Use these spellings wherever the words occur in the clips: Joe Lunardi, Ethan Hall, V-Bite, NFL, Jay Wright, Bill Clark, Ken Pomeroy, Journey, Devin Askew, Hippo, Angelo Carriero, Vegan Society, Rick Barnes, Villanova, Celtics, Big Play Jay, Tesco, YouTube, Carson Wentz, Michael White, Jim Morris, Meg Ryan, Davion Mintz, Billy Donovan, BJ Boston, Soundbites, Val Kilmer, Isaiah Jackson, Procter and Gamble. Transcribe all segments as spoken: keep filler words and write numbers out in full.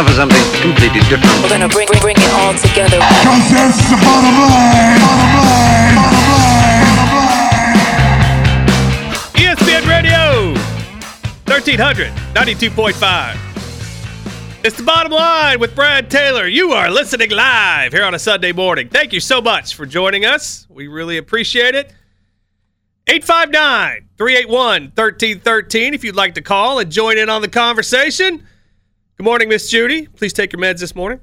now for something completely different. We're gonna bring, bring, bring it all together. Cause that's the bottom line, bottom line, bottom line, bottom line. E S P N Radio, thirteen hundred, ninety-two point five. It's the Bottom Line with Brad Taylor. You are listening live here on a Sunday morning. Thank you so much for joining us. We really appreciate it. eight five nine, three eight one, one three one three if you'd like to call and join in on the conversation. Good morning, Miss Judy. Please take your meds this morning.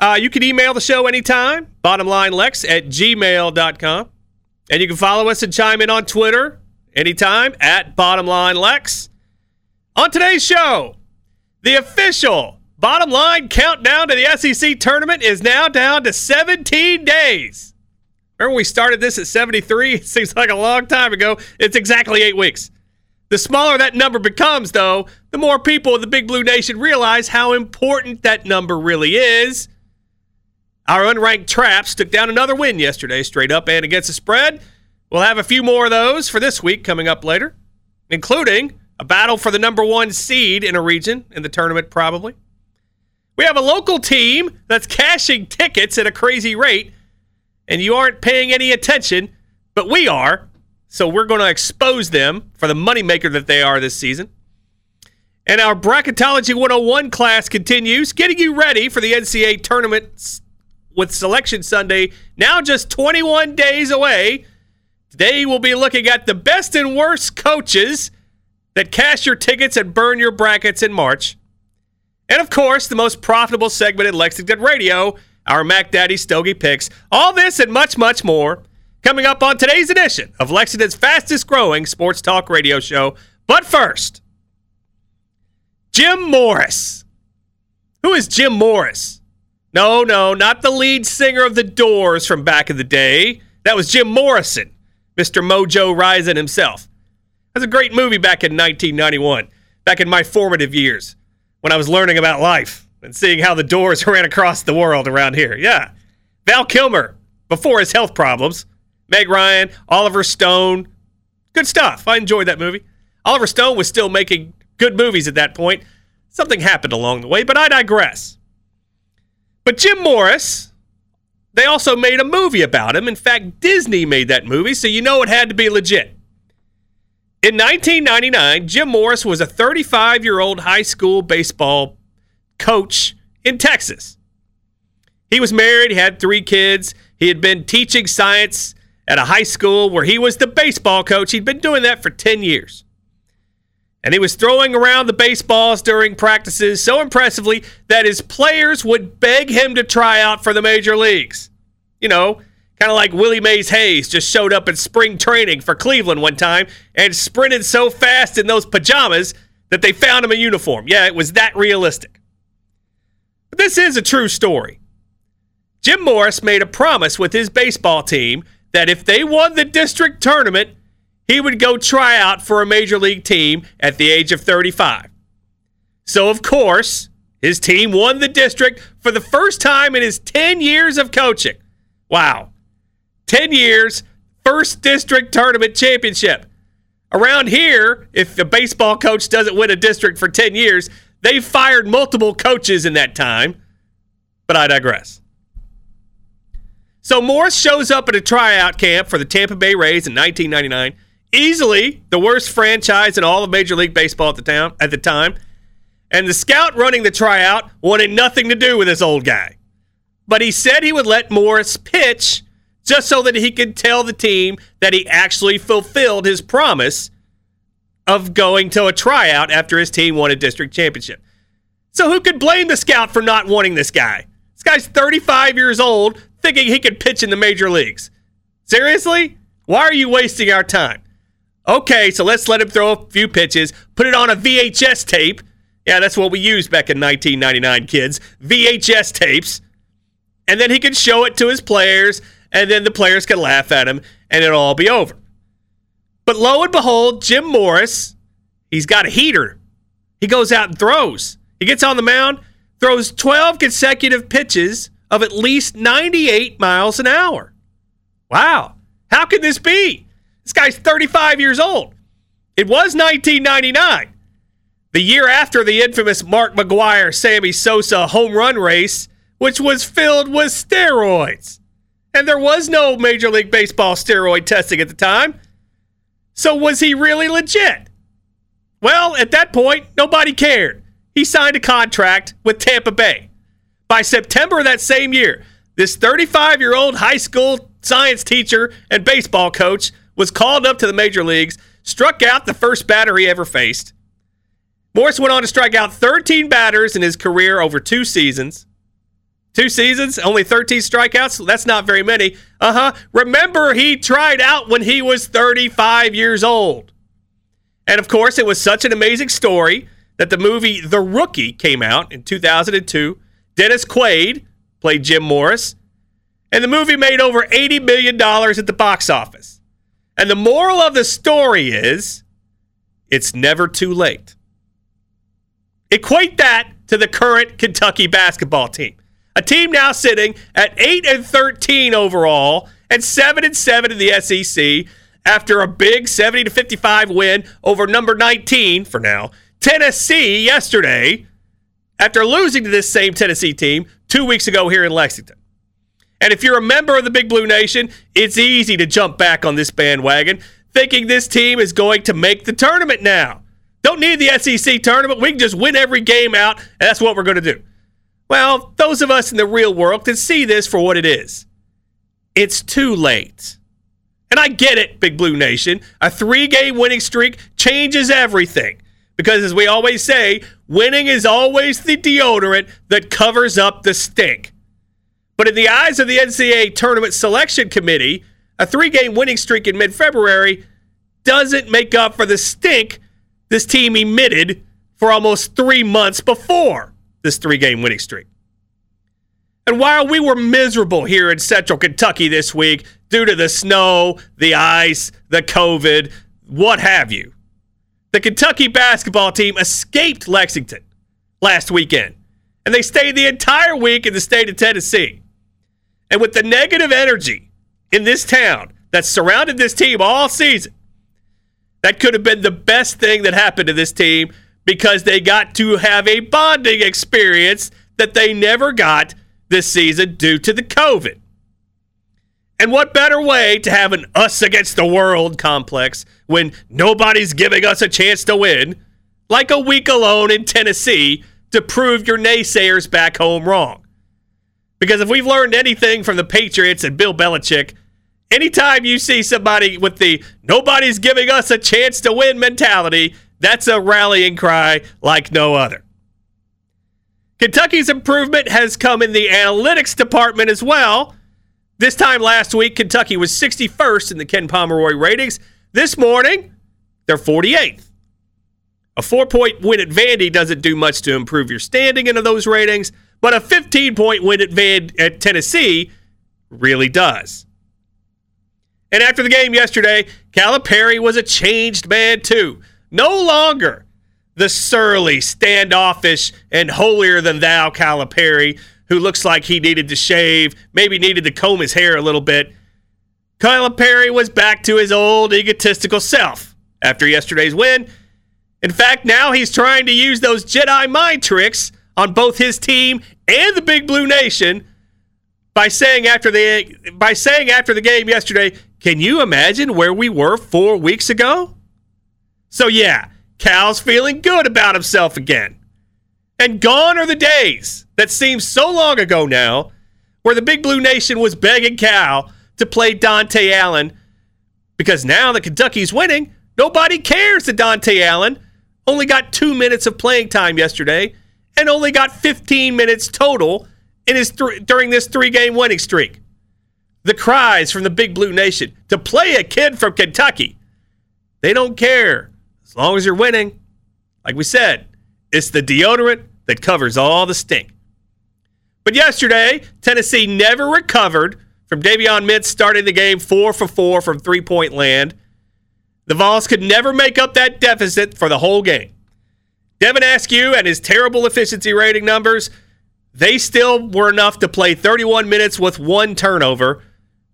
Uh, you can email the show anytime, bottomlinelex at gmail dot com. And you can follow us and chime in on Twitter anytime at bottomlinelex. On today's show, the official Bottom Line countdown to the S E C tournament is now down to seventeen days. Remember we started this at seventy-three? It seems like a long time ago. It's exactly eight weeks. The smaller that number becomes, though, the more people in the Big Blue Nation realize how important that number really is. Our unranked Traps took down another win yesterday, straight up and against the spread. We'll have a few more of those for this week coming up later, including a battle for the number one seed in a region in the tournament, probably. We have a local team that's cashing tickets at a crazy rate, and you aren't paying any attention, but we are, so we're going to expose them for the moneymaker that they are this season. And our Bracketology one oh one class continues, getting you ready for the N C A A tournament with Selection Sunday, now just twenty-one days away. Today we'll be looking at the best and worst coaches that cash your tickets and burn your brackets in March. And, of course, the most profitable segment in Lexington Radio, our Mac Daddy Stogie Picks. All this and much, much more coming up on today's edition of Lexington's fastest-growing sports talk radio show. But first, Jim Morris. Who is Jim Morris? No, no, not the lead singer of The Doors from back in the day. That was Jim Morrison, Mister Mojo Rising himself. That's a great movie back in nineteen ninety-one, back in my formative years, when I was learning about life and seeing how the Doors ran across the world around here. Yeah. Val Kilmer, before his health problems. Meg Ryan, Oliver Stone. Good stuff. I enjoyed that movie. Oliver Stone was still making good movies at that point. Something happened along the way, but I digress. But Jim Morris, they also made a movie about him. In fact, Disney made that movie, so you know it had to be legit. In nineteen ninety-nine, Jim Morris was a thirty-five-year-old high school baseball coach in Texas. He was married. He had three kids. He had been teaching science at a high school where he was the baseball coach. He'd been doing that for ten years. And he was throwing around the baseballs during practices so impressively that his players would beg him to try out for the major leagues. You know, kind of like Willie Mays Hayes just showed up at spring training for Cleveland one time and sprinted so fast in those pajamas that they found him a uniform. Yeah, it was that realistic. But this is a true story. Jim Morris made a promise with his baseball team that if they won the district tournament, he would go try out for a major league team at the age of thirty-five. So, of course, his team won the district for the first time in his ten years of coaching. Wow. ten years, first district tournament championship. Around here, if a baseball coach doesn't win a district for ten years, they fired multiple coaches in that time. But I digress. So Morris shows up at a tryout camp for the Tampa Bay Rays in nineteen ninety-nine, easily the worst franchise in all of Major League Baseball at the town, at the time. And the scout running the tryout wanted nothing to do with this old guy. But he said he would let Morris pitch just so that he could tell the team that he actually fulfilled his promise of going to a tryout after his team won a district championship. So who could blame the scout for not wanting this guy? This guy's thirty-five years old, thinking he could pitch in the major leagues. Seriously? Why are you wasting our time? Okay, so let's let him throw a few pitches, put it on a V H S tape. Yeah, that's what we used back in nineteen ninety-nine, kids. V H S tapes. And then he could show it to his players, and then the players can laugh at him, and it'll all be over. But lo and behold, Jim Morris, he's got a heater. He goes out and throws. He gets on the mound, throws twelve consecutive pitches of at least ninety-eight miles an hour. Wow. How can this be? This guy's thirty-five years old. It was nineteen ninety-nine. the year after the infamous Mark McGuire-Sammy Sosa home run race, which was filled with steroids. And there was no Major League Baseball steroid testing at the time. So was he really legit? Well, at that point, nobody cared. He signed a contract with Tampa Bay. By September of that same year, this thirty-five-year-old high school science teacher and baseball coach was called up to the major leagues, struck out the first batter he ever faced. Morris went on to strike out thirteen batters in his career over two seasons. Two seasons, only thirteen strikeouts? That's not very many. Uh-huh. Remember, he tried out when he was thirty-five years old. And, of course, it was such an amazing story that the movie The Rookie came out in two thousand two. Dennis Quaid played Jim Morris. And the movie made over eighty million dollars at the box office. And the moral of the story is, it's never too late. Equate that to the current Kentucky basketball team. A team now sitting at eight and thirteen overall and seven and seven in the S E C after a big seventy to fifty-five win over number nineteen for now, Tennessee, yesterday, after losing to this same Tennessee team two weeks ago here in Lexington. And if you're a member of the Big Blue Nation, it's easy to jump back on this bandwagon thinking this team is going to make the tournament now. Don't need the S E C tournament. We can just win every game out, and that's what we're going to do. Well, those of us in the real world can see this for what it is. It's too late. And I get it, Big Blue Nation. A three-game winning streak changes everything. Because as we always say, winning is always the deodorant that covers up the stink. But in the eyes of the N C double A Tournament Selection Committee, a three-game winning streak in mid-February doesn't make up for the stink this team emitted for almost three months before this three-game winning streak. And while we were miserable here in Central Kentucky this week due to the snow, the ice, the COVID, what have you, the Kentucky basketball team escaped Lexington last weekend, and they stayed the entire week in the state of Tennessee. And with the negative energy in this town that surrounded this team all season, that could have been the best thing that happened to this team, because they got to have a bonding experience that they never got this season due to the COVID. And what better way to have an us against the world complex when nobody's giving us a chance to win, like a week alone in Tennessee, to prove your naysayers back home wrong. Because if we've learned anything from the Patriots and Bill Belichick, anytime you see somebody with the nobody's giving us a chance to win mentality, that's a rallying cry like no other. Kentucky's improvement has come in the analytics department as well. This time last week, Kentucky was sixty-first in the Ken Pomeroy ratings. This morning, they're forty-eighth. A four-point win at Vandy doesn't do much to improve your standing into those ratings, but a fifteen-point win at, Van- at Tennessee really does. And after the game yesterday, Calipari was a changed man too. No longer the surly, standoffish, and holier-than-thou Calipari, who looks like he needed to shave, maybe needed to comb his hair a little bit. Calipari was back to his old egotistical self after yesterday's win. In fact, now he's trying to use those Jedi mind tricks on both his team and the Big Blue Nation by saying after the, by saying after the game yesterday, "Can you imagine where we were four weeks ago?" So yeah, Cal's feeling good about himself again. And gone are the days that seem so long ago now where the Big Blue Nation was begging Cal to play Dante Allen, because now that Kentucky's winning, nobody cares that Dante Allen only got two minutes of playing time yesterday and only got fifteen minutes total in his th- during this three-game winning streak. The cries from the Big Blue Nation to play a kid from Kentucky, they don't care. As long as you're winning, like we said, it's the deodorant that covers all the stink. But yesterday, Tennessee never recovered from Davion Mintz starting the game four for four from three-point land. The Vols could never make up that deficit for the whole game. Devin Askew and his terrible efficiency rating numbers, they still were enough to play thirty-one minutes with one turnover.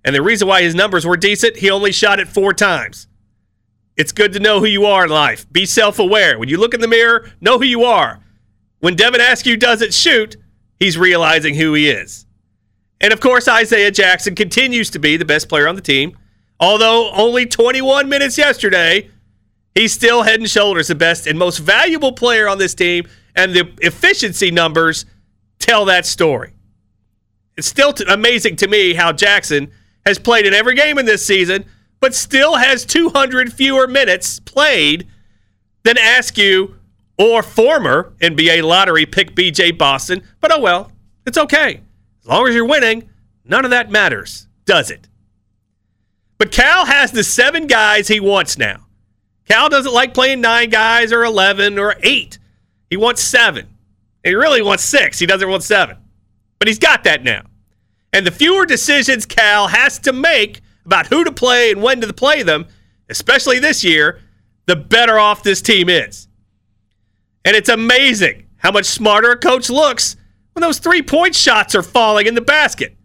And the reason why his numbers were decent, he only shot it four times. It's good to know who you are in life. Be self-aware. When you look in the mirror, know who you are. When Devin Askew doesn't shoot, he's realizing who he is. And, of course, Isaiah Jackson continues to be the best player on the team. Although only twenty-one minutes yesterday, he's still head and shoulders the best and most valuable player on this team, and the efficiency numbers tell that story. It's still t- amazing to me how Jackson has played in every game in this season, but still has two hundred fewer minutes played than Askew or former N B A lottery pick B J Boston. But oh well, it's okay. As long as you're winning, none of that matters, does it? But Cal has the seven guys he wants now. Cal doesn't like playing nine guys or eleven or eight. He wants seven. He really wants six. He doesn't want seven. But he's got that now. And the fewer decisions Cal has to make about who to play and when to play them, especially this year, the better off this team is. And it's amazing how much smarter a coach looks when those three-point shots are falling in the basket.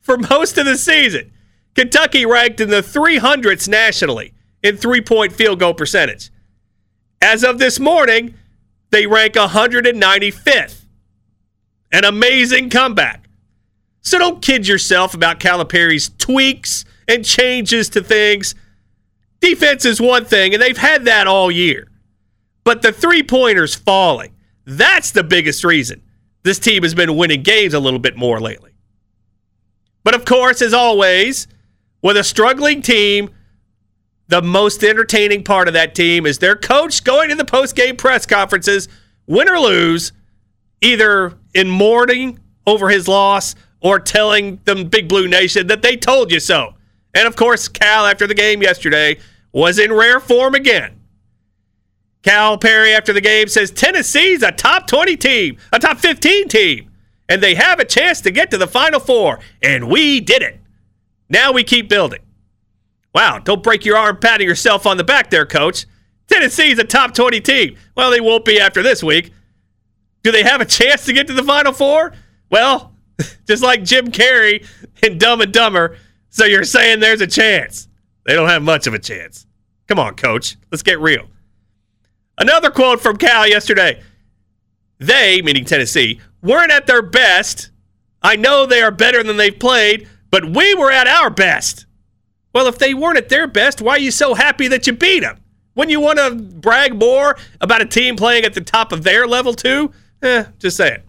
For most of the season, Kentucky ranked in the three hundreds nationally in three-point field goal percentage. As of this morning, they rank one hundred ninety-fifth. An amazing comeback. So don't kid yourself about Calipari's tweaks and changes to things. Defense is one thing, and they've had that all year. But the three-pointers falling, that's the biggest reason this team has been winning games a little bit more lately. But of course, as always, with a struggling team, the most entertaining part of that team is their coach going to the post-game press conferences, win or lose, either in mourning over his loss or telling them, Big Blue Nation, that they told you so. And, of course, Cal, after the game yesterday, was in rare form again. Calipari, after the game, says Tennessee's a top twenty team, a top fifteen team, and they have a chance to get to the Final Four, and we did it. Now we keep building. Wow, don't break your arm patting yourself on the back there, Coach. Tennessee's a top twenty team. Well, they won't be after this week. Do they have a chance to get to the Final Four? Well, just like Jim Carrey in Dumb and Dumber, so you're saying there's a chance. They don't have much of a chance. Come on, Coach. Let's get real. Another quote from Cal yesterday. They, meaning Tennessee, weren't at their best. I know they are better than they've played, but we were at our best. Well, if they weren't at their best, why are you so happy that you beat them? Wouldn't you want to brag more about a team playing at the top of their level, too? Eh, just saying.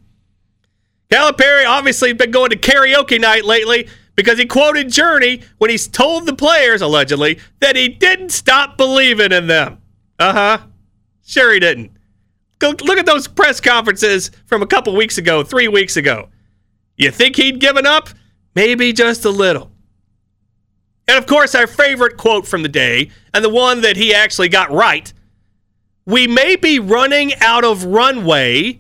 Calipari obviously has been going to karaoke night lately because he quoted Journey when he's told the players, allegedly, that he didn't stop believing in them. Uh-huh. Sure he didn't. Go look at those press conferences from a couple weeks ago, three weeks ago. You think he'd given up? Maybe just a little. And, of course, our favorite quote from the day, and the one that he actually got right, we may be running out of runway,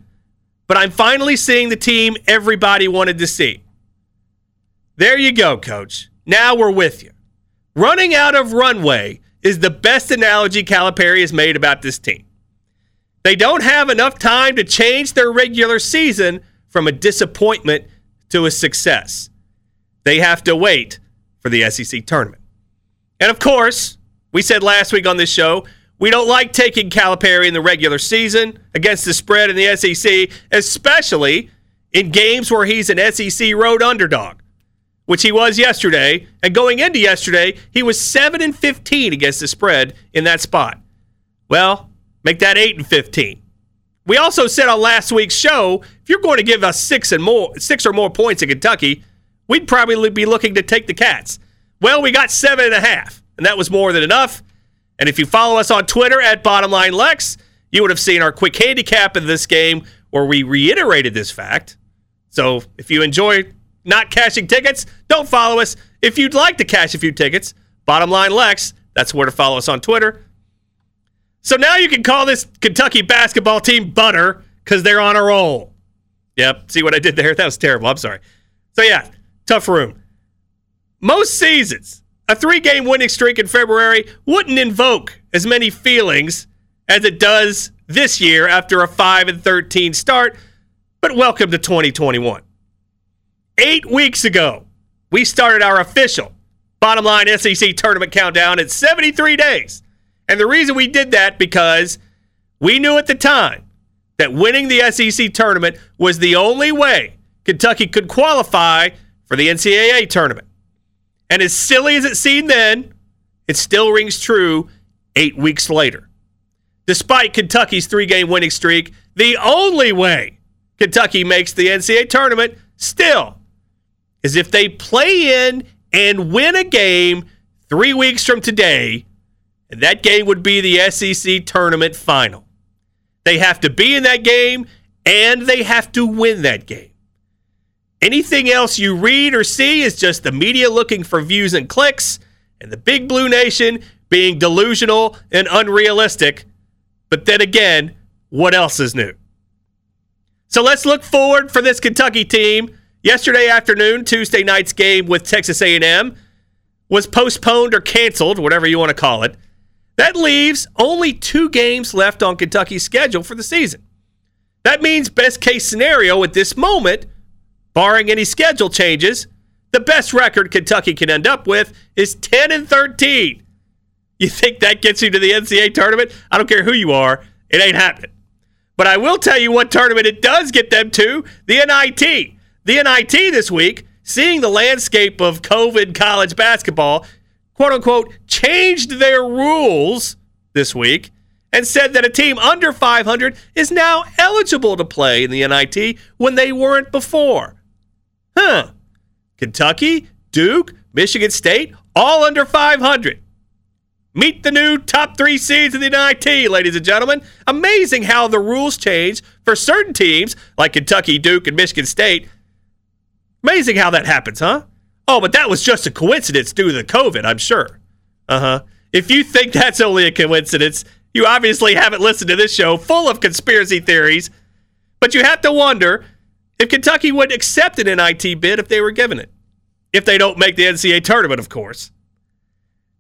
but I'm finally seeing the team everybody wanted to see. There you go, Coach. Now we're with you. Running out of runway is the best analogy Calipari has made about this team. They don't have enough time to change their regular season from a disappointment to a success. They have to wait for the S E C tournament. And of course, we said last week on this show, we don't like taking Calipari in the regular season against the spread in the S E C, especially in games where he's an S E C road underdog, which he was yesterday. And going into yesterday, he was seven and fifteen against the spread in that spot. Well, make that eight and fifteen. We also said on last week's show, if you're going to give us six and more, six or more points in Kentucky, we'd probably be looking to take the Cats. Well, we got seven and a half, and that was more than enough. And if you follow us on Twitter at BottomLineLex, you would have seen our quick handicap in this game where we reiterated this fact. So if you enjoy not cashing tickets, don't follow us. If you'd like to cash a few tickets, BottomLineLex, that's where to follow us on Twitter. So now you can call this Kentucky basketball team butter because they're on a roll. Yep, see what I did there? That was terrible. I'm sorry. So yeah. Tough room. Most seasons, a three-game winning streak in February wouldn't invoke as many feelings as it does this year after a five and thirteen start, but welcome to twenty twenty-one. Eight weeks ago, we started our official Bottom Line S E C Tournament Countdown at seventy-three days, And the reason we did that, because we knew at the time that winning the S E C tournament was the only way Kentucky could qualify for the N C double A tournament. And as silly as it seemed then, it still rings true eight weeks later. Despite Kentucky's three-game winning streak, the only way Kentucky makes the N C double A tournament still is if they play in and win a game three weeks from today, and that game would be the S E C tournament final. They have to be in that game, and they have to win that game. Anything else you read or see is just the media looking for views and clicks, and the Big Blue Nation being delusional and unrealistic. But then again, what else is new? So let's look forward for this Kentucky team. Yesterday afternoon, Tuesday night's game with Texas A and M was postponed or canceled, whatever you want to call it. That leaves only two games left on Kentucky's schedule for the season. That means best case scenario at this moment, barring any schedule changes, the best record Kentucky can end up with is ten and thirteen. You think that gets you to the N C double A tournament? I don't care who you are. It ain't happening. But I will tell you what tournament it does get them to, the N I T. The N I T this week, seeing the landscape of COVID college basketball, quote-unquote, changed their rules this week and said that a team under five hundred is now eligible to play in the N I T when they weren't before. Huh. Kentucky, Duke, Michigan State, all under five hundred. Meet the new top three seeds in the N I T, ladies and gentlemen. Amazing how the rules change for certain teams like Kentucky, Duke, and Michigan State. Amazing how that happens, huh? Oh, but that was just a coincidence due to the COVID, I'm sure. Uh-huh. If you think that's only a coincidence, you obviously haven't listened to this show full of conspiracy theories. But you have to wonder if Kentucky would accept an N I T bid if they were given it. If they don't make the N C double A tournament, of course.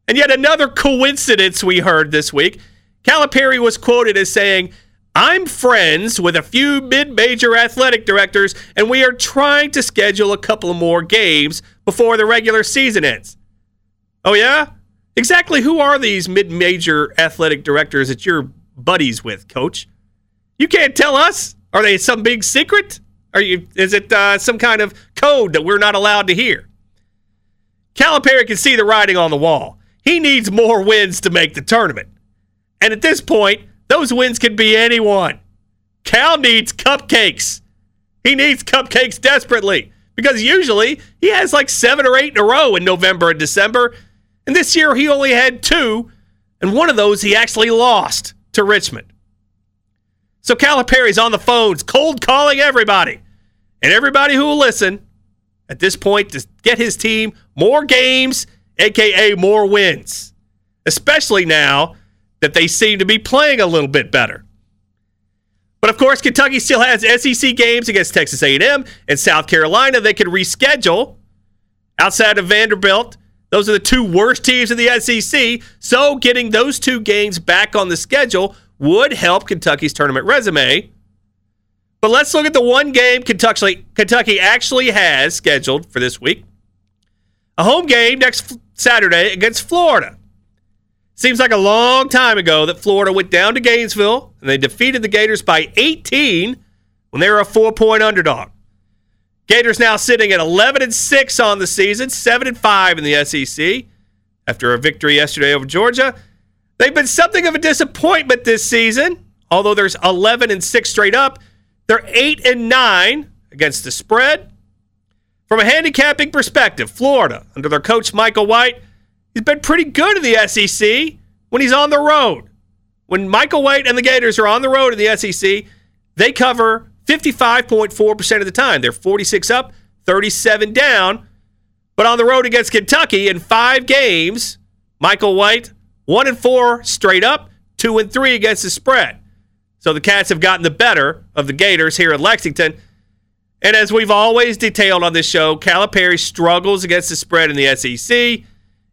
And yet another coincidence we heard this week. Calipari was quoted as saying, "I'm friends with a few mid-major athletic directors, and we are trying to schedule a couple more games before the regular season ends." Oh, yeah? Exactly who are these mid-major athletic directors that you're buddies with, Coach? You can't tell us? Are they some big secret? Are you? Is it uh, some kind of code that we're not allowed to hear? Calipari can see the writing on the wall. He needs more wins to make the tournament. And at this point, those wins can be anyone. Cal needs cupcakes. He needs cupcakes desperately because usually he has like seven or eight in a row in November and December. And this year he only had two, and one of those he actually lost to Richmond. So Calipari's on the phones, cold calling everybody. And everybody who will listen at this point to get his team more games, a k a more wins, especially now that they seem to be playing a little bit better. But, of course, Kentucky still has S E C games against Texas A and M and South Carolina. They could reschedule outside of Vanderbilt. Those are the two worst teams in the S E C, so getting those two games back on the schedule would help Kentucky's tournament resume. But let's look at the one game Kentucky actually has scheduled for this week. A home game next Saturday against Florida. Seems like a long time ago that Florida went down to Gainesville and they defeated the Gators by eighteen when they were a four-point underdog. Gators now sitting at eleven and six on the season, seven and five in the S E C after a victory yesterday over Georgia. They've been something of a disappointment this season, although there's eleven and six straight up. They're eight and nine against the spread. From a handicapping perspective, Florida, under their coach Michael White, he's been pretty good in the S E C when he's on the road. When Michael White and the Gators are on the road in the S E C, they cover fifty-five point four percent of the time. They're forty-six up, thirty-seven down. But on the road against Kentucky in five games, Michael White, one and four straight up, two and three against the spread. So the Cats have gotten the better of the Gators here in Lexington. And as we've always detailed on this show, Calipari struggles against the spread in the S E C.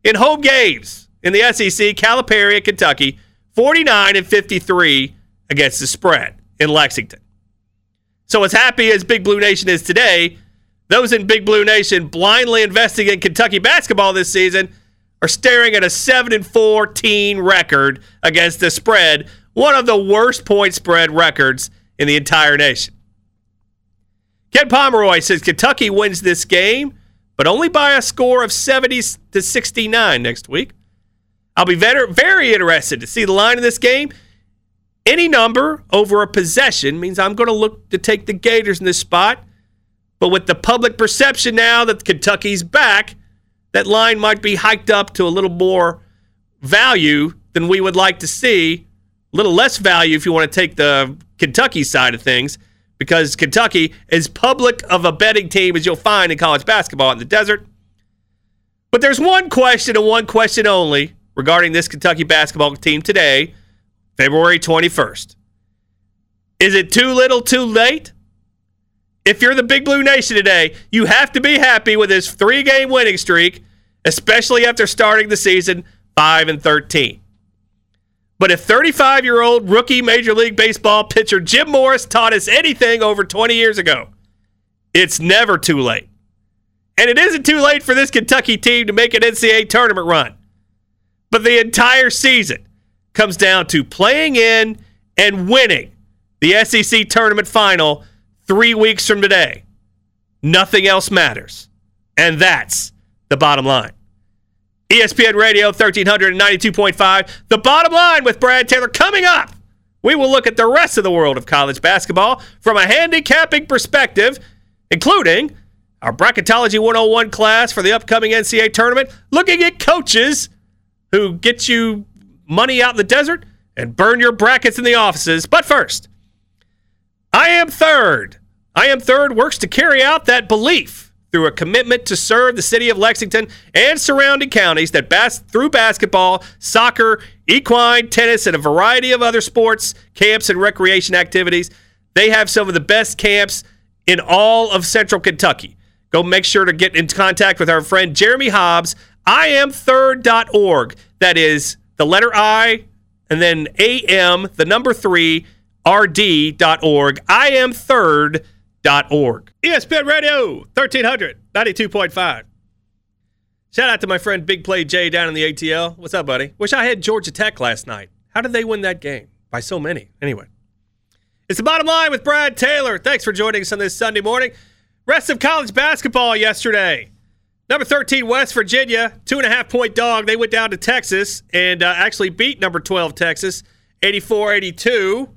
In home games in the S E C, Calipari at Kentucky, forty-nine and fifty-three against the spread in Lexington. So as happy as Big Blue Nation is today, those in Big Blue Nation blindly investing in Kentucky basketball this season are staring at a seven and fourteen record against the spread, one of the worst point spread records in the entire nation. Ken Pomeroy says Kentucky wins this game, but only by a score of seventy to sixty-nine next week. I'll be very, very interested to see the line of this game. Any number over a possession means I'm going to look to take the Gators in this spot. But with the public perception now that Kentucky's back, that line might be hiked up to a little more value than we would like to see. A little less value if you want to take the Kentucky side of things, because Kentucky is public of a betting team as you'll find in college basketball in the desert. But there's one question and one question only regarding this Kentucky basketball team today, February twenty-first. Is it too little, too late? If you're the Big Blue Nation today, you have to be happy with this three-game winning streak, especially after starting the season five and thirteen. But if thirty-five-year-old rookie Major League Baseball pitcher Jim Morris taught us anything over twenty years ago, it's never too late. And it isn't too late for this Kentucky team to make an N C double A tournament run. But the entire season comes down to playing in and winning the S E C tournament final three weeks from today. Nothing else matters. And that's the bottom line. E S P N Radio thirteen ninety-two point five. The Bottom Line with Brad Taylor. Coming up, we will look at the rest of the world of college basketball from a handicapping perspective, including our Bracketology one oh one class for the upcoming N C double A tournament, looking at coaches who get you money out in the desert and burn your brackets in the offices. But first, I Am Third. I Am Third works to carry out that belief through a commitment to serve the city of Lexington and surrounding counties that bas- through basketball, soccer, equine, tennis, and a variety of other sports, camps, and recreation activities. They have some of the best camps in all of Central Kentucky. Go make sure to get in contact with our friend Jeremy Hobbs, I am third dot org. That is the letter I and then A M, the number three, R D dot org, I am third dot org. .org. E S P N Radio, thirteen ninety-two point five. Shout out to my friend Big Play Jay down in the A T L. What's up, buddy? Wish I had Georgia Tech last night. How did they win that game? By so many. Anyway. It's The Bottom Line with Brad Taylor. Thanks for joining us on this Sunday morning. Rest of college basketball yesterday. Number thirteen, West Virginia, two and a half point dog. They went down to Texas and uh, actually beat number twelve, Texas, eighty-four eighty-two.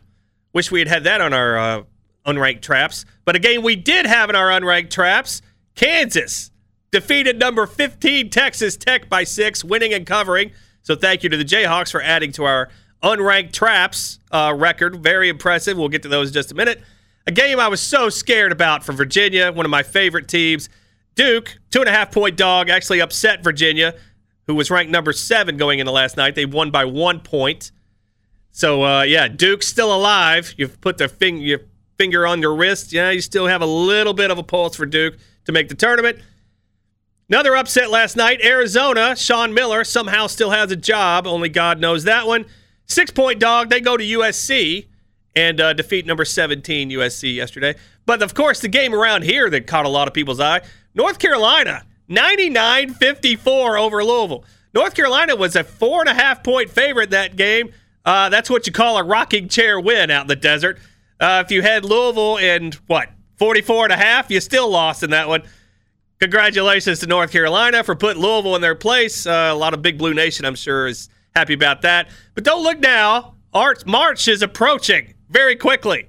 Wish we had had that on our uh, unranked traps. But a game we did have in our unranked traps, Kansas defeated number fifteen Texas Tech by six, winning and covering. So thank you to the Jayhawks for adding to our unranked traps uh, record. Very impressive. We'll get to those in just a minute. A game I was so scared about for Virginia, one of my favorite teams. Duke, two-and-a-half-point dog, actually upset Virginia, who was ranked number seven going into last night. They won by one point. So, uh, yeah, Duke's still alive. You've put their finger... finger on your wrist. Yeah, you still have a little bit of a pulse for Duke to make the tournament. Another upset last night. Arizona, Sean Miller somehow still has a job. Only God knows that one. Six-point dog. They go to U S C and uh, defeat number seventeen U S C yesterday. But, of course, the game around here that caught a lot of people's eye, North Carolina, ninety-nine fifty-four over Louisville. North Carolina was a four-and-a-half-point favorite that game. Uh, that's what you call a rocking chair win out in the desert. Uh, if you had Louisville in, what, forty-four and a half, you still lost in that one. Congratulations to North Carolina for putting Louisville in their place. Uh, a lot of Big Blue Nation, I'm sure, is happy about that. But don't look now. Arch March is approaching very quickly.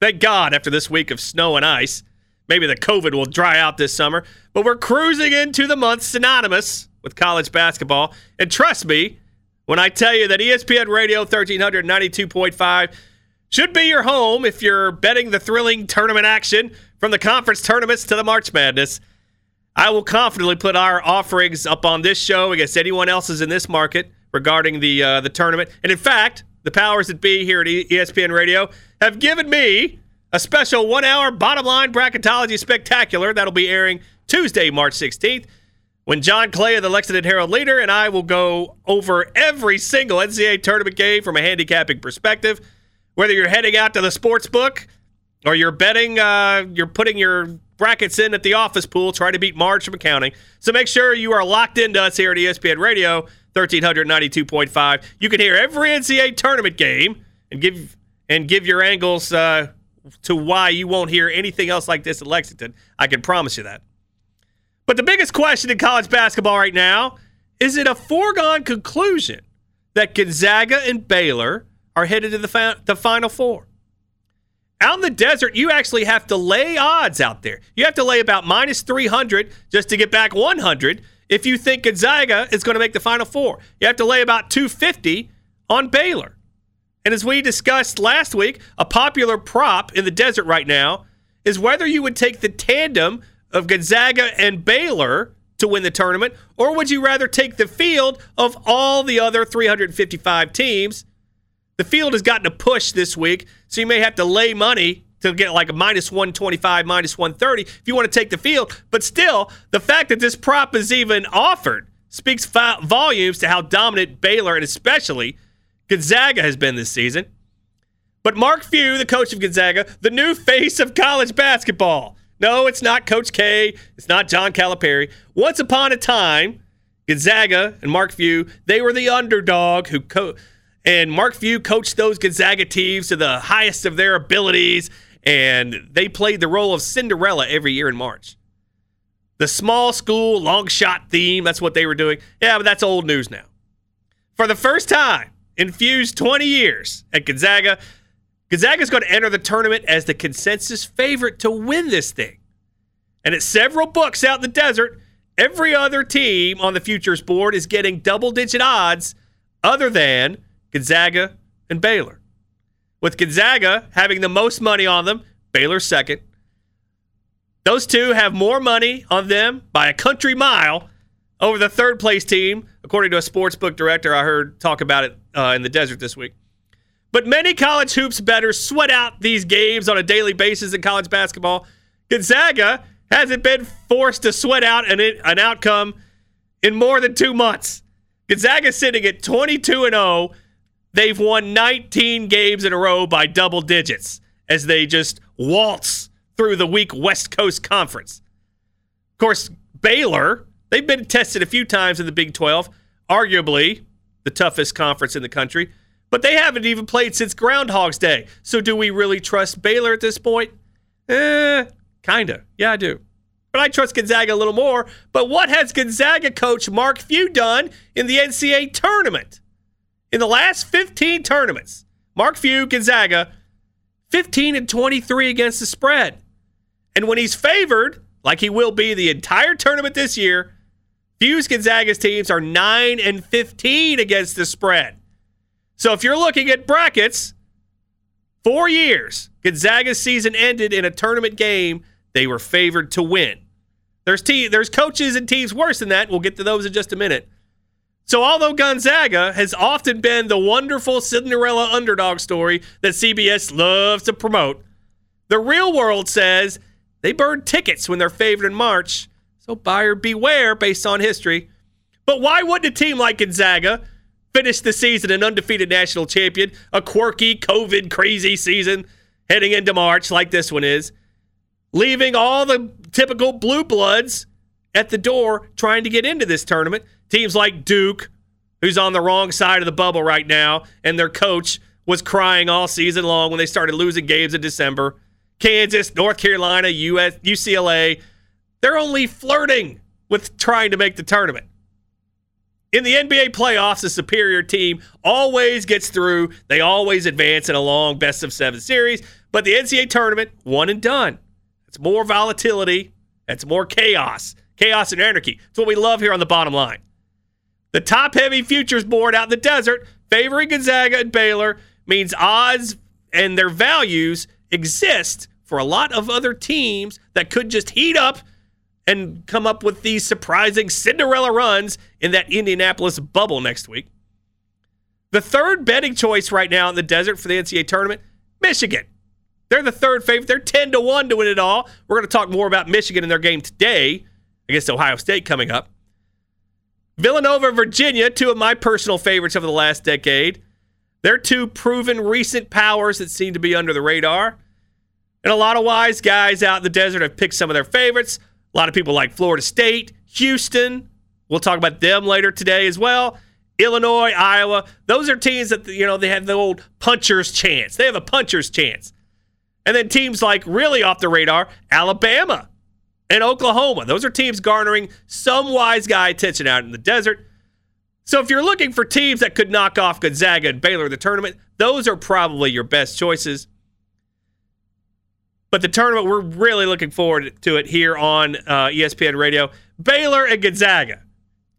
Thank God after this week of snow and ice. Maybe the COVID will dry out this summer. But we're cruising into the month synonymous with college basketball. And trust me when I tell you that E S P N Radio thirteen ninety-two point five should be your home if you're betting the thrilling tournament action from the conference tournaments to the March Madness. I will confidently put our offerings up on this show against anyone else's in this market regarding the uh, the tournament. And in fact, the powers that be here at E S P N Radio have given me a special one-hour Bottom Line Bracketology Spectacular that'll be airing Tuesday, March sixteenth, when John Clay of the Lexington Herald-Leader and I will go over every single N C double A tournament game from a handicapping perspective. Whether you're heading out to the sports book or you're betting, uh, you're putting your brackets in at the office pool. Try to beat Marge from accounting. So make sure you are locked into us here at E S P N Radio, thirteen ninety-two point five. You can hear every N C A A tournament game and give and give your angles uh, to why you won't hear anything else like this at Lexington. I can promise you that. But the biggest question in college basketball right now, is it a foregone conclusion that Gonzaga and Baylor are headed to the, fi- the Final Four? Out in the desert, you actually have to lay odds out there. You have to lay about minus three hundred just to get back one hundred if you think Gonzaga is going to make the Final Four. You have to lay about two fifty on Baylor. And as we discussed last week, a popular prop in the desert right now is whether you would take the tandem of Gonzaga and Baylor to win the tournament, or would you rather take the field of all the other three hundred fifty-five teams? The field has gotten a push this week, so you may have to lay money to get like a minus one twenty-five, minus one thirty if you want to take the field. But still, the fact that this prop is even offered speaks volumes to how dominant Baylor and especially Gonzaga has been this season. But Mark Few, the coach of Gonzaga, the new face of college basketball. No, it's not Coach K. It's not John Calipari. Once upon a time, Gonzaga and Mark Few, they were the underdog who co- and Mark Few coached those Gonzaga teams to the highest of their abilities, and they played the role of Cinderella every year in March. The small school long shot theme, that's what they were doing. Yeah, but that's old news now. For the first time in Few's twenty years at Gonzaga, Gonzaga's going to enter the tournament as the consensus favorite to win this thing. And at several books out in the desert, every other team on the futures board is getting double-digit odds other than Gonzaga and Baylor. With Gonzaga having the most money on them, Baylor second. Those two have more money on them by a country mile over the third-place team, according to a sportsbook director I heard talk about it uh, in the desert this week. But many college hoops bettors sweat out these games on a daily basis in college basketball. Gonzaga hasn't been forced to sweat out an, an outcome in more than two months. Gonzaga's sitting at twenty-two and oh. They've won nineteen games in a row by double digits as they just waltz through the weak West Coast Conference. Of course, Baylor, they've been tested a few times in the Big twelve, arguably the toughest conference in the country. But they haven't even played since Groundhog's Day. So do we really trust Baylor at this point? Eh, kind of. Yeah, I do. But I trust Gonzaga a little more. But what has Gonzaga coach Mark Few done in the N C A A tournament? In the last fifteen tournaments, Mark Few, Gonzaga, fifteen and twenty-three against the spread. And when he's favored, like he will be the entire tournament this year, Few's Gonzaga's teams are nine and fifteen against the spread. So if you're looking at brackets, four years, Gonzaga's season ended in a tournament game they were favored to win. There's te- there's coaches and teams worse than that. We'll get to those in just a minute. So although Gonzaga has often been the wonderful Cinderella underdog story that C B S loves to promote, the real world says they burn tickets when they're favored in March. So buyer beware based on history. But why wouldn't a team like Gonzaga finish the season an undefeated national champion, a quirky, COVID-crazy season heading into March like this one is, leaving all the typical blue bloods at the door trying to get into this tournament? Teams like Duke, who's on the wrong side of the bubble right now, and their coach was crying all season long when they started losing games in December. Kansas, North Carolina, U S, U C L A, they're only flirting with trying to make the tournament. In the N B A playoffs, a superior team always gets through. They always advance in a long best-of-seven series. But the N C A A tournament, one and done. It's more volatility. It's more chaos. Chaos and anarchy. It's what we love here on The Bottom Line. The top-heavy futures board out in the desert, favoring Gonzaga and Baylor, means odds and their values exist for a lot of other teams that could just heat up and come up with these surprising Cinderella runs in that Indianapolis bubble next week. The third betting choice right now in the desert for the N C A A tournament, Michigan. They're the third favorite. They're ten to one to win it all. We're going to talk more about Michigan in their game today against Ohio State coming up. Villanova, Virginia, two of my personal favorites over the last decade. They're two proven recent powers that seem to be under the radar. And a lot of wise guys out in the desert have picked some of their favorites. A lot of people like Florida State, Houston. We'll talk about them later today as well. Illinois, Iowa. Those are teams that, you know, they have the old puncher's chance. They have a puncher's chance. And then teams like really off the radar, Alabama and Oklahoma. Those are teams garnering some wise guy attention out in the desert. So if you're looking for teams that could knock off Gonzaga and Baylor in the tournament, those are probably your best choices. But the tournament, we're really looking forward to it here on uh, E S P N Radio. Baylor and Gonzaga.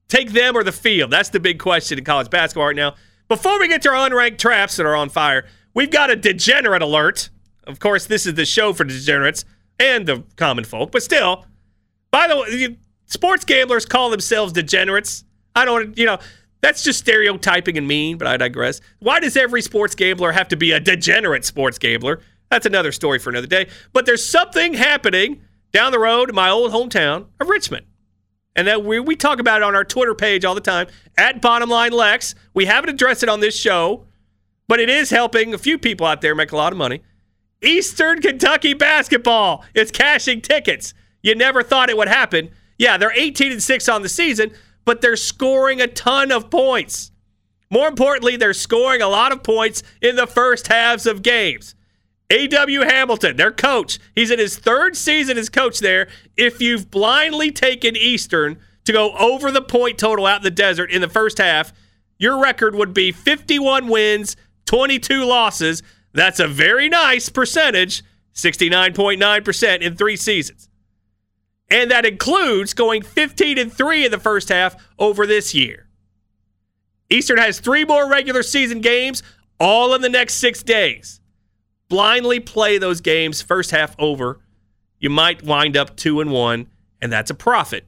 Take them or the field. That's the big question in college basketball right now. Before we get to our unranked traps that are on fire, we've got a degenerate alert. Of course, this is the show for degenerates and the common folk. But still, by the way, sports gamblers call themselves degenerates. I don't, you know, that's just stereotyping and mean, but I digress. Why does every sports gambler have to be a degenerate sports gambler? That's another story for another day. But there's something happening down the road in my old hometown of Richmond. And that we, we talk about it on our Twitter page all the time, at BottomLineLex. We haven't addressed it on this show, but it is helping a few people out there make a lot of money. Eastern Kentucky basketball is cashing tickets. You never thought it would happen. Yeah, they're eighteen and six on the season, but they're scoring a ton of points. More importantly, they're scoring a lot of points in the first halves of games. A W. Hamilton, their coach, he's in his third season as coach there. If you've blindly taken Eastern to go over the point total out in the desert in the first half, your record would be fifty-one wins, twenty-two losses. That's a very nice percentage, sixty-nine point nine percent in three seasons. And that includes going fifteen and three in the first half over this year. Eastern has three more regular season games, all in the next six days. Blindly play those games first half over, you might wind up two and one, and that's a profit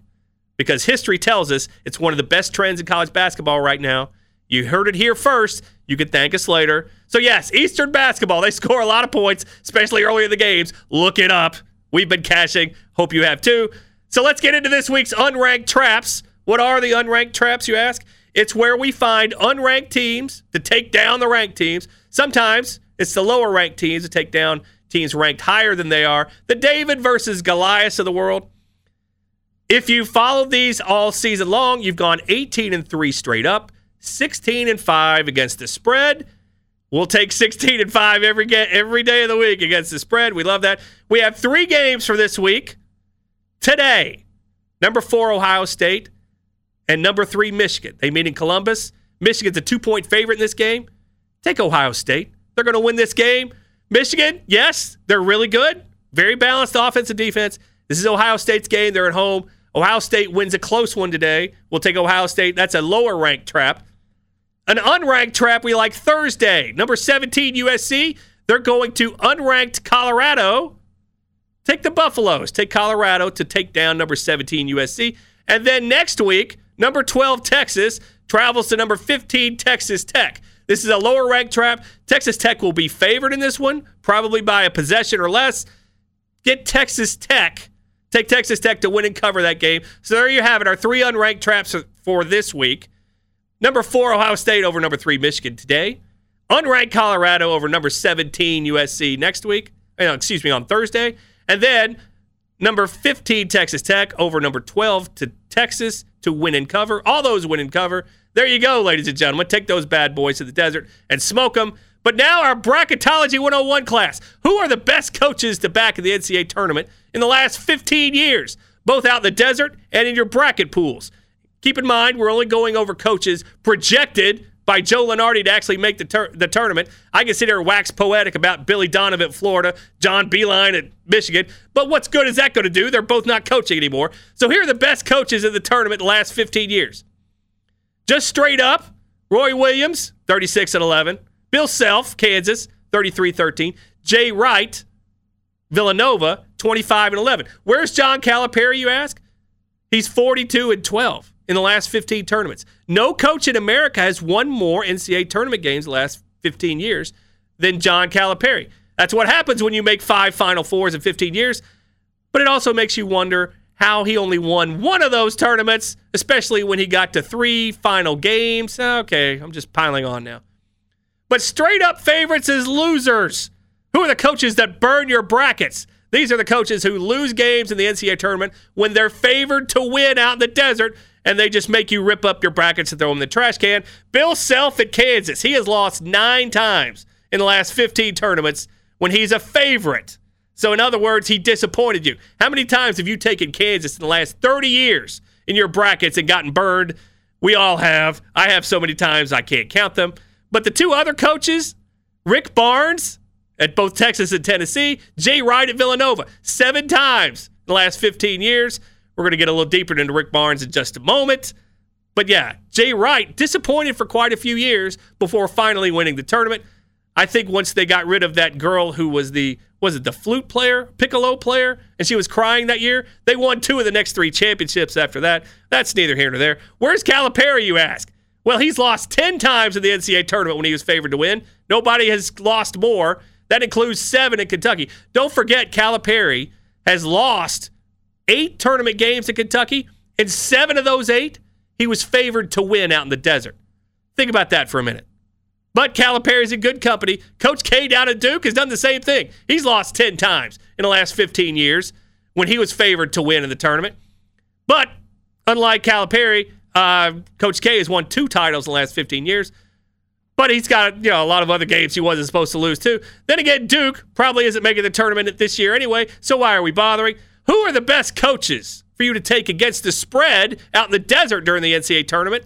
because history tells us it's one of the best trends in college basketball right now. You heard it here first. You can thank us later. So yes, Eastern basketball, they score a lot of points, especially early in the games. Look it up. We've been cashing. Hope you have too. So let's get into this week's unranked traps. What are the unranked traps, you ask? It's where we find unranked teams to take down the ranked teams. Sometimes it's the lower-ranked teams that take down teams ranked higher than they are. The David versus Goliath of the world. If you followed these all season long, you've gone eighteen and three straight up, sixteen and five against the spread. We'll take sixteen and five every get, every day of the week against the spread. We love that. We have three games for this week. Today, number four, Ohio State, and number three, Michigan. They meet in Columbus. Michigan's a two-point favorite in this game. Take Ohio State. They're going to win this game. Michigan, yes, they're really good. Very balanced offense and defense. This is Ohio State's game. They're at home. Ohio State wins a close one today. We'll take Ohio State. That's a lower-ranked trap. An unranked trap we like Thursday. Number seventeen, U S C. They're going to unranked Colorado. Take the Buffaloes. Take Colorado to take down number seventeen, U S C. And then next week, number twelve, Texas, travels to number fifteen, Texas Tech. This is a lower-ranked trap. Texas Tech will be favored in this one, probably by a possession or less. Get Texas Tech. Take Texas Tech to win and cover that game. So there you have it, our three unranked traps for this week. Number four, Ohio State over number three, Michigan today. Unranked Colorado over number seventeen, U S C next week. Excuse me, on Thursday. And then number fifteen, Texas Tech over number twelve to Texas to win and cover. All those win and cover. There you go, ladies and gentlemen. Take those bad boys to the desert and smoke them. But now our Bracketology one oh one class. Who are the best coaches to back in the N C A A tournament in the last fifteen years, both out in the desert and in your bracket pools? Keep in mind, we're only going over coaches projected by Joe Lunardi to actually make the, tur- the tournament. I can sit here and wax poetic about Billy Donovan at Florida, John Beilein at Michigan, but what's good is that going to do? They're both not coaching anymore. So here are the best coaches in the tournament in the last fifteen years. Just straight up, Roy Williams, thirty-six and eleven. Bill Self, Kansas, thirty-three thirteen. Jay Wright, Villanova, twenty-five and eleven. Where's John Calipari, you ask? He's forty-two and twelve in the last fifteen tournaments. No coach in America has won more N C A A tournament games the last fifteen years than John Calipari. That's what happens when you make five Final Fours in fifteen years, but it also makes you wonder how he only won one of those tournaments, especially when he got to three final games. Okay, I'm just piling on now. But straight up favorites is losers. Who are the coaches that burn your brackets? These are the coaches who lose games in the N C A A tournament when they're favored to win out in the desert, and they just make you rip up your brackets and throw them in the trash can. Bill Self at Kansas, he has lost nine times in the last fifteen tournaments when he's a favorite. So in other words, he disappointed you. How many times have you taken Kansas in the last thirty years in your brackets and gotten burned? We all have. I have so many times I can't count them. But the two other coaches, Rick Barnes at both Texas and Tennessee, Jay Wright at Villanova, seven times in the last fifteen years. We're going to get a little deeper into Rick Barnes in just a moment. But yeah, Jay Wright disappointed for quite a few years before finally winning the tournament. I think once they got rid of that girl who was the, was it the flute player, piccolo player, and she was crying that year, they won two of the next three championships after that. That's neither here nor there. Where's Calipari, you ask? Well, he's lost ten times in the N C A A tournament when he was favored to win. Nobody has lost more. That includes seven in Kentucky. Don't forget, Calipari has lost eight tournament games in Kentucky, and seven of those eight, he was favored to win out in the desert. Think about that for a minute. But Calipari's in good company. Coach K down at Duke has done the same thing. He's lost ten times in the last fifteen years when he was favored to win in the tournament. But unlike Calipari, uh, Coach K has won two titles in the last fifteen years. But he's got, you know, a lot of other games he wasn't supposed to lose too. Then again, Duke probably isn't making the tournament this year anyway, so why are we bothering? Who are the best coaches for you to take against the spread out in the desert during the N C A A tournament?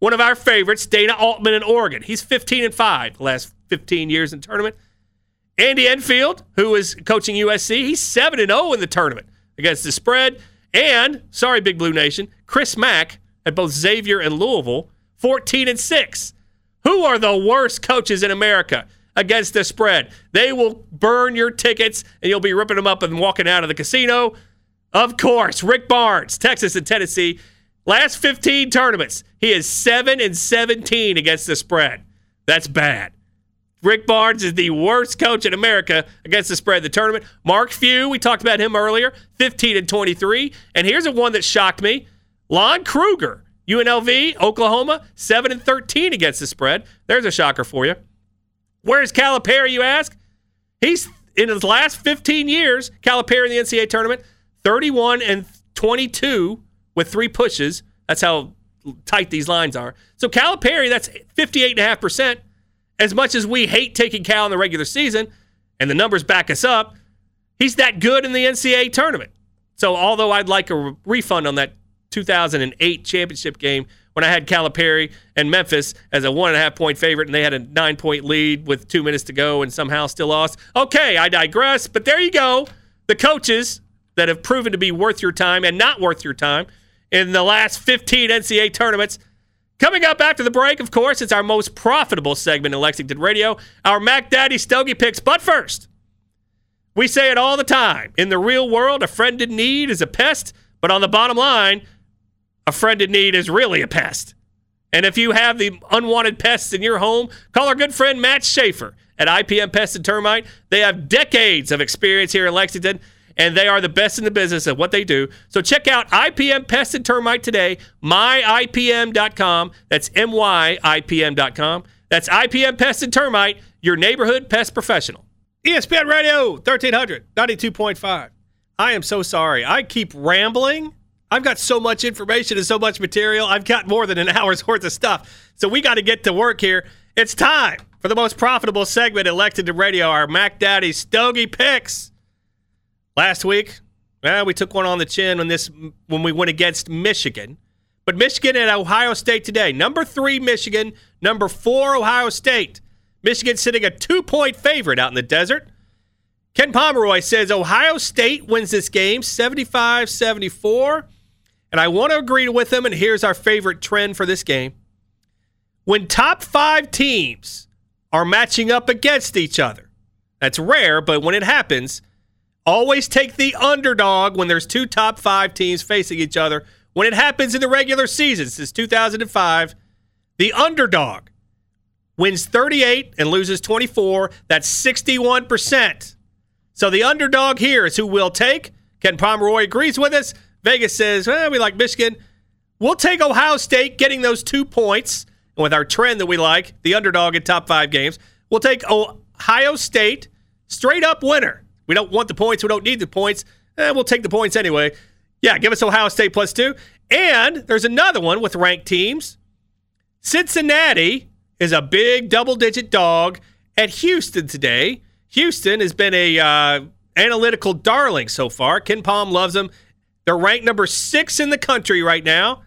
One of our favorites, Dana Altman in Oregon. He's fifteen and five the last fifteen years in the tournament. Andy Enfield, who is coaching U S C, he's seven and oh in the tournament against the spread. And, sorry, Big Blue Nation, Chris Mack at both Xavier and Louisville, fourteen and six. Who are the worst coaches in America against the spread? They will burn your tickets, and you'll be ripping them up and walking out of the casino. Of course, Rick Barnes, Texas and Tennessee. Last fifteen tournaments, he is seven and seventeen against the spread. That's bad. Rick Barnes is the worst coach in America against the spread of the tournament. Mark Few, we talked about him earlier, fifteen and twenty-three. And here's a one that shocked me. Lon Kruger, U N L V, Oklahoma, seven and thirteen against the spread. There's a shocker for you. Where's Calipari, you ask? He's, in his last fifteen years, Calipari in the N C A A tournament, thirty-one and twenty-two with three pushes. That's how tight these lines are. So Calipari, that's fifty-eight point five percent. As much as we hate taking Cal in the regular season, and the numbers back us up, he's that good in the N C A A tournament. So although I'd like a re- refund on that two thousand eight championship game when I had Calipari and Memphis as a one and a half point favorite and they had a nine point lead with two minutes to go and somehow still lost. Okay, I digress, but there you go. The coaches that have proven to be worth your time and not worth your time in the last fifteen N C A A tournaments. Coming up after the break, of course, it's our most profitable segment in Lexington Radio, our Mac Daddy Stogie picks. But first, we say it all the time. In the real world, a friend in need is a pest, but on the bottom line, a friend in need is really a pest. And if you have the unwanted pests in your home, call our good friend Matt Schaefer at I P M Pest and Termite. They have decades of experience here in Lexington, and they are the best in the business at what they do. So check out I P M Pest and Termite today, my I P M dot com. That's M Y I P M dot com. That's I P M Pest and Termite, your neighborhood pest professional. E S P N Radio, thirteen hundred, ninety-two point five. I am so sorry. I keep rambling. I've got so much information and so much material. I've got more than an hour's worth of stuff. So we got to get to work here. It's time for the most profitable segment elected to radio, our Mac Daddy Stogie Picks. Last week, well, we took one on the chin when this when we went against Michigan. But Michigan and Ohio State today. Number three, Michigan. Number four, Ohio State. Michigan sitting a two-point favorite out in the desert. Ken Pomeroy says Ohio State wins this game seventy-five seventy-four. And I want to agree with him, and here's our favorite trend for this game. When top five teams are matching up against each other, that's rare, but when it happens, always take the underdog when there's two top five teams facing each other. When it happens in the regular season since two thousand five, the underdog wins thirty-eight and loses twenty-four. That's sixty-one percent. So the underdog here is who we'll take. Ken Pomeroy agrees with us. Vegas says, well, we like Michigan. We'll take Ohio State getting those two points. And with our trend that we like, the underdog in top five games, we'll take Ohio State Straight up winner. We don't want the points. We don't need the points. Eh, we'll take the points anyway. Yeah, give us Ohio State plus two. And there's another one with ranked teams. Cincinnati is a big double-digit dog at Houston today. Houston has been a uh, analytical darling so far. Ken Pom loves them. They're ranked number six in the country right now.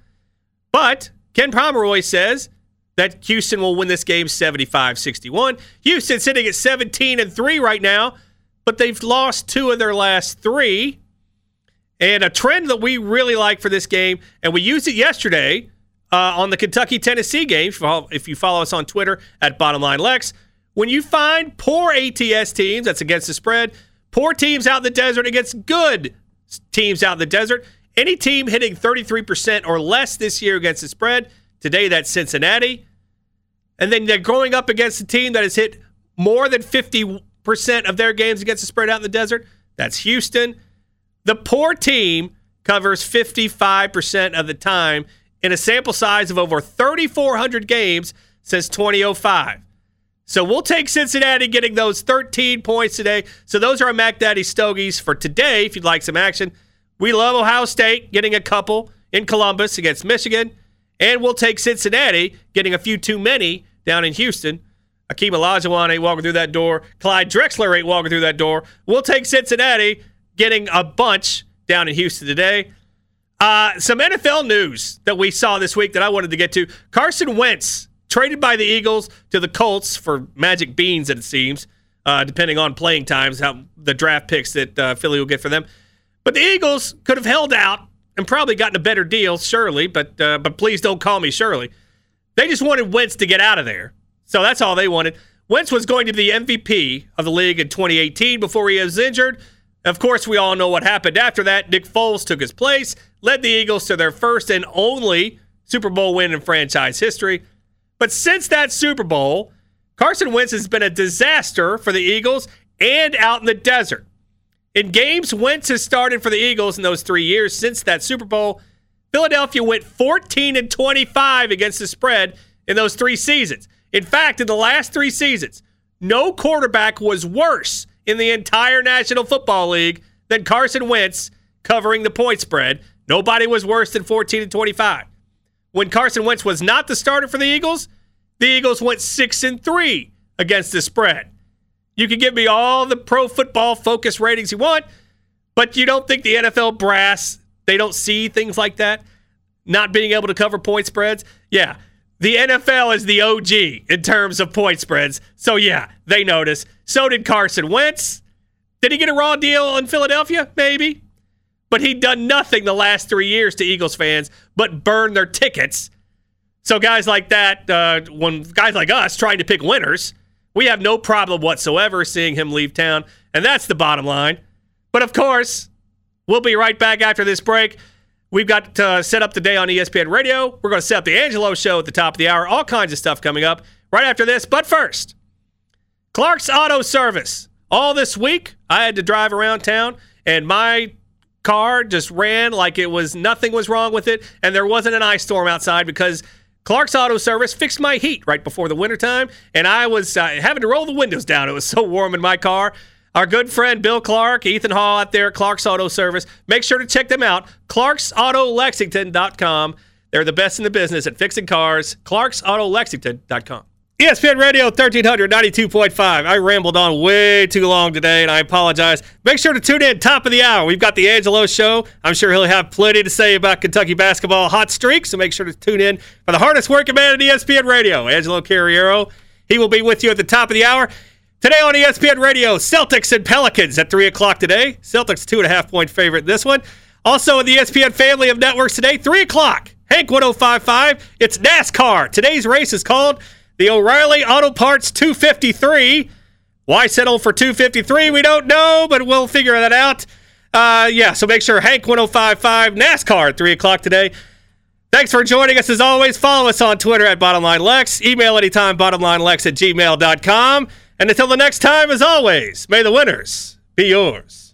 But Ken Pomeroy says that Houston will win this game seventy-five sixty-one. Houston sitting at seventeen and three right now, but they've lost two of their last three. And a trend that we really like for this game, and we used it yesterday uh, on the Kentucky-Tennessee game, if you follow us on Twitter at BottomLineLex, when you find poor A T S teams, that's against the spread, poor teams out in the desert against good teams out in the desert, any team hitting thirty-three percent or less this year against the spread, today that's Cincinnati, and then they're going up against a team that has hit more than fifty percent of their games against the spread out in the desert, that's Houston. The poor team covers fifty-five percent of the time in a sample size of over thirty-four hundred games since twenty oh five. So we'll take Cincinnati getting those thirteen points today. So those are our Mac Daddy Stogies for today if you'd like some action. We love Ohio State getting a couple in Columbus against Michigan. And we'll take Cincinnati getting a few too many down in Houston. Akeem Olajuwon ain't walking through that door. Clyde Drexler ain't walking through that door. We'll take Cincinnati getting a bunch down in Houston today. Uh, some N F L news that we saw this week that I wanted to get to. Carson Wentz, traded by the Eagles to the Colts for magic beans, it seems, uh, depending on playing times, how the draft picks that uh, Philly will get for them. But the Eagles could have held out and probably gotten a better deal, surely, but uh, but please don't call me Shirley. They just wanted Wentz to get out of there, so that's all they wanted. Wentz was going to be the M V P of the league in twenty eighteen before he was injured. Of course, we all know what happened after that. Nick Foles took his place, led the Eagles to their first and only Super Bowl win in franchise history. But since that Super Bowl, Carson Wentz has been a disaster for the Eagles and out in the desert. In games Wentz has started for the Eagles in those three years since that Super Bowl, Philadelphia went fourteen and twenty-five against the spread in those three seasons. In fact, in the last three seasons, no quarterback was worse in the entire National Football League than Carson Wentz covering the point spread. Nobody was worse than fourteen and twenty-five. When Carson Wentz was not the starter for the Eagles, the Eagles went six and three against the spread. You can give me all the pro football focus ratings you want, but you don't think the N F L brass, they don't see things like that? Not being able to cover point spreads? Yeah, the N F L is the O G in terms of point spreads. So yeah, they notice. So did Carson Wentz. Did he get a raw deal in Philadelphia? Maybe. But he'd done nothing the last three years to Eagles fans but burn their tickets. So guys like that, uh, when guys like us trying to pick winners, we have no problem whatsoever seeing him leave town, and that's the bottom line. But, of course, we'll be right back after this break. We've got uh, set up today on E S P N Radio. We're going to set up the Angelo Show at the top of the hour. All kinds of stuff coming up right after this. But first, Clark's Auto Service. All this week, I had to drive around town, and my car just ran like it was nothing was wrong with it, and there wasn't an ice storm outside because Clark's Auto Service fixed my heat right before the wintertime, and I was uh, having to roll the windows down. It was so warm in my car. Our good friend Bill Clark, Ethan Hall out there, Clark's Auto Service. Make sure to check them out, clarks auto lexington dot com. They're the best in the business at fixing cars, clarks auto lexington dot com. E S P N Radio thirteen hundred, ninety-two point five. I rambled on way too long today, and I apologize. Make sure to tune in top of the hour. We've got the Angelo Show. I'm sure he'll have plenty to say about Kentucky basketball hot streak, so make sure to tune in for the hardest working man at E S P N Radio, Angelo Carriero. He will be with you at the top of the hour. Today on E S P N Radio, Celtics and Pelicans at three o'clock today. Celtics two and a half point favorite in this one. Also in the E S P N family of networks today, three o'clock. Hank one oh five point five. It's NASCAR. Today's race is called the O'Reilly Auto Parts two fifty-three. Why settle for two fifty-three? We don't know, but we'll figure that out. Uh, yeah, so make sure Hank one oh five point five, NASCAR at three o'clock today. Thanks for joining us as always. Follow us on Twitter at BottomLineLex. Email anytime, BottomLineLex at gmail dot com. And until the next time, as always, may the winners be yours.